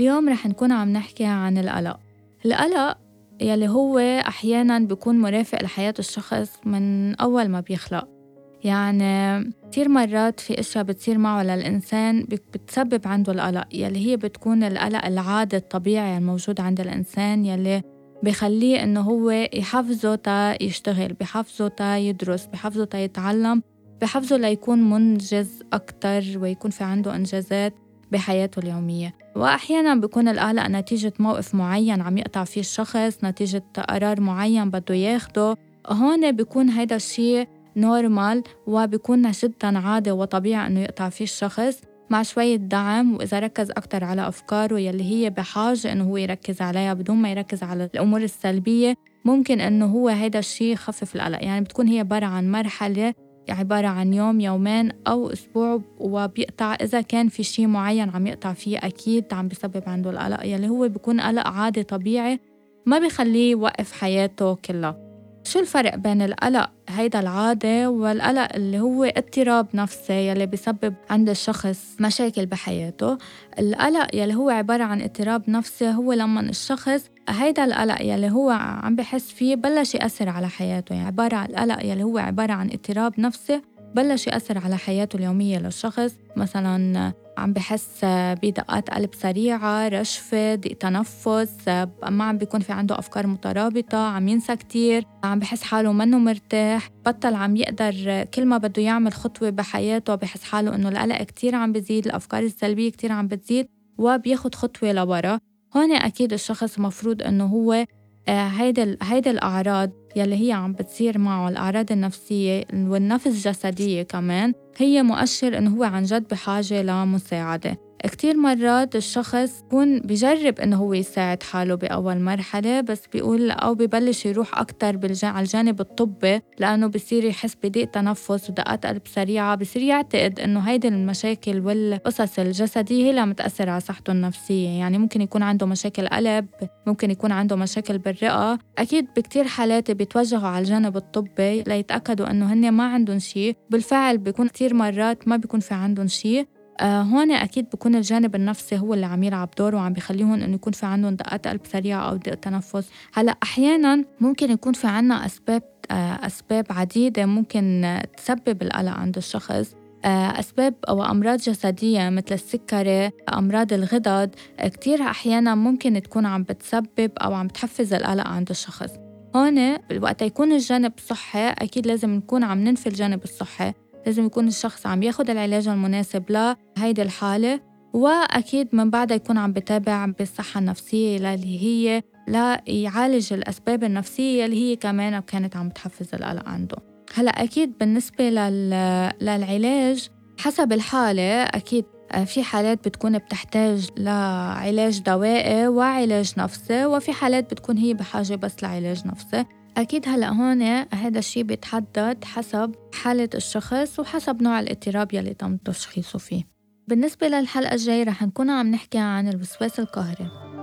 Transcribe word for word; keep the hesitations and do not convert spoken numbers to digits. اليوم رح نكون عم نحكي عن القلق. القلق يلي هو أحياناً بيكون مرافق لحياة الشخص من أول ما بيخلق. يعني كتير مرات في أشياء بتصير معه للإنسان بتسبب عنده القلق، يلي هي بتكون القلق العادي الطبيعي الموجود عند الإنسان، يلي بيخليه إنه هو يحفظه تا يشتغل، بحفظه تا يدرس، بحفظه تا يتعلم، بحفظه ليكون منجز أكتر ويكون في عنده إنجازات بحياته اليومية. وأحياناً بيكون القلق نتيجة موقف معين عم يقطع فيه الشخص، نتيجة قرار معين بده ياخده. هون بيكون هيدا الشيء نورمال وبيكون جداً عادي وطبيعي أنه يقطع فيه الشخص، مع شوية دعم وإذا ركز أكتر على أفكاره يلي هي بحاجة أنه هو يركز عليها بدون ما يركز على الأمور السلبية، ممكن أنه هو هيدا الشيء يخفف القلق. يعني بتكون هي عبارة عن مرحلة، عبارة عن يوم يومين أو أسبوع، وبيقطع إذا كان في شيء معين عم يقطع فيه أكيد عم بيسبب عنده القلق، يلي هو بيكون قلق عادي طبيعي ما بيخليه يوقف حياته كلها. شو الفرق بين القلق هيدا العادي والقلق اللي هو اضطراب نفسي يلي بيسبب عند الشخص مشاكل بحياته؟ القلق يلي هو عبارة عن اضطراب نفسي هو لما الشخص هيدا القلق يلي هو عم بحس فيه بلش يأثر على حياته. يعني عبارة عن القلق يلي هو عبارة عن اضطراب نفسي بلش يأثر على حياته اليومية للشخص. مثلاً عم بحس بدقات قلب سريعة، رشفة، ضيق تنفس، ما عم بيكون في عنده أفكار مترابطة، عم ينسى كتير، عم بحس حاله منه مرتاح، بطل عم يقدر كل ما بده يعمل خطوة بحياته بحس حاله إنه القلق كتير عم بزيد، الأفكار السلبية كتير عم بتزيد وبياخد خطوة لورا. هون أكيد الشخص مفروض إنه هو هيدا هيدا الأعراض يلي هي عم بتصير معه، الأعراض النفسية والنفس الجسدية كمان، هي مؤشر إنه هو عن جد بحاجة لمساعدة. كتير مرات الشخص يكون بيجرب إنه هو يساعد حاله بأول مرحلة، بس بيقول أو ببلش يروح أكتر على الجانب الطبي، لأنه بصير يحس بضيق تنفس ودقات قلب سريعة، بصير يعتقد إنه هيدا المشاكل والقصص الجسدية هي اللي متأثر على صحته النفسية. يعني ممكن يكون عنده مشاكل قلب، ممكن يكون عنده مشاكل بالرئة. أكيد بكتير حالات بيتوجهوا على الجانب الطبي ليتأكدوا إنه هن ما عندهم شيء، بالفعل بيكون كتير مرات ما بيكون في عندهم شيء. آه هون أكيد بيكون الجانب النفسي هو اللي عم يلعب دوره وعم بيخليهم إنه يكون في عندهم دقات قلب سريعة أو ضيق تنفس. هلا أحياناً ممكن يكون في عنا أسباب آه أسباب عديدة ممكن تسبب القلق عند الشخص، أسباب أو أمراض جسدية مثل السكري، أمراض الغدد، كتير أحياناً ممكن تكون عم بتسبب أو عم بتحفز القلق عند الشخص. هون وقت يكون الجانب صحي أكيد لازم نكون عم ننفي الجانب الصحي، لازم يكون الشخص عم ياخد العلاج المناسب لهيدي الحالة، وأكيد من بعدها يكون عم بتابع بالصحة النفسية اللي هي لا يعالج الأسباب النفسية اللي هي كمان كانت عم تحفز القلق عنده. هلأ أكيد بالنسبة لل... للعلاج حسب الحالة، أكيد في حالات بتكون بتحتاج لعلاج دوائي وعلاج نفسي، وفي حالات بتكون هي بحاجة بس لعلاج نفسي. أكيد هلأ هون هذا الشيء بيتحدد حسب حالة الشخص وحسب نوع الاضطراب يلي تم تشخيصه فيه. بالنسبة للحلقة الجاي رح نكون عم نحكي عن الوسواس القهري.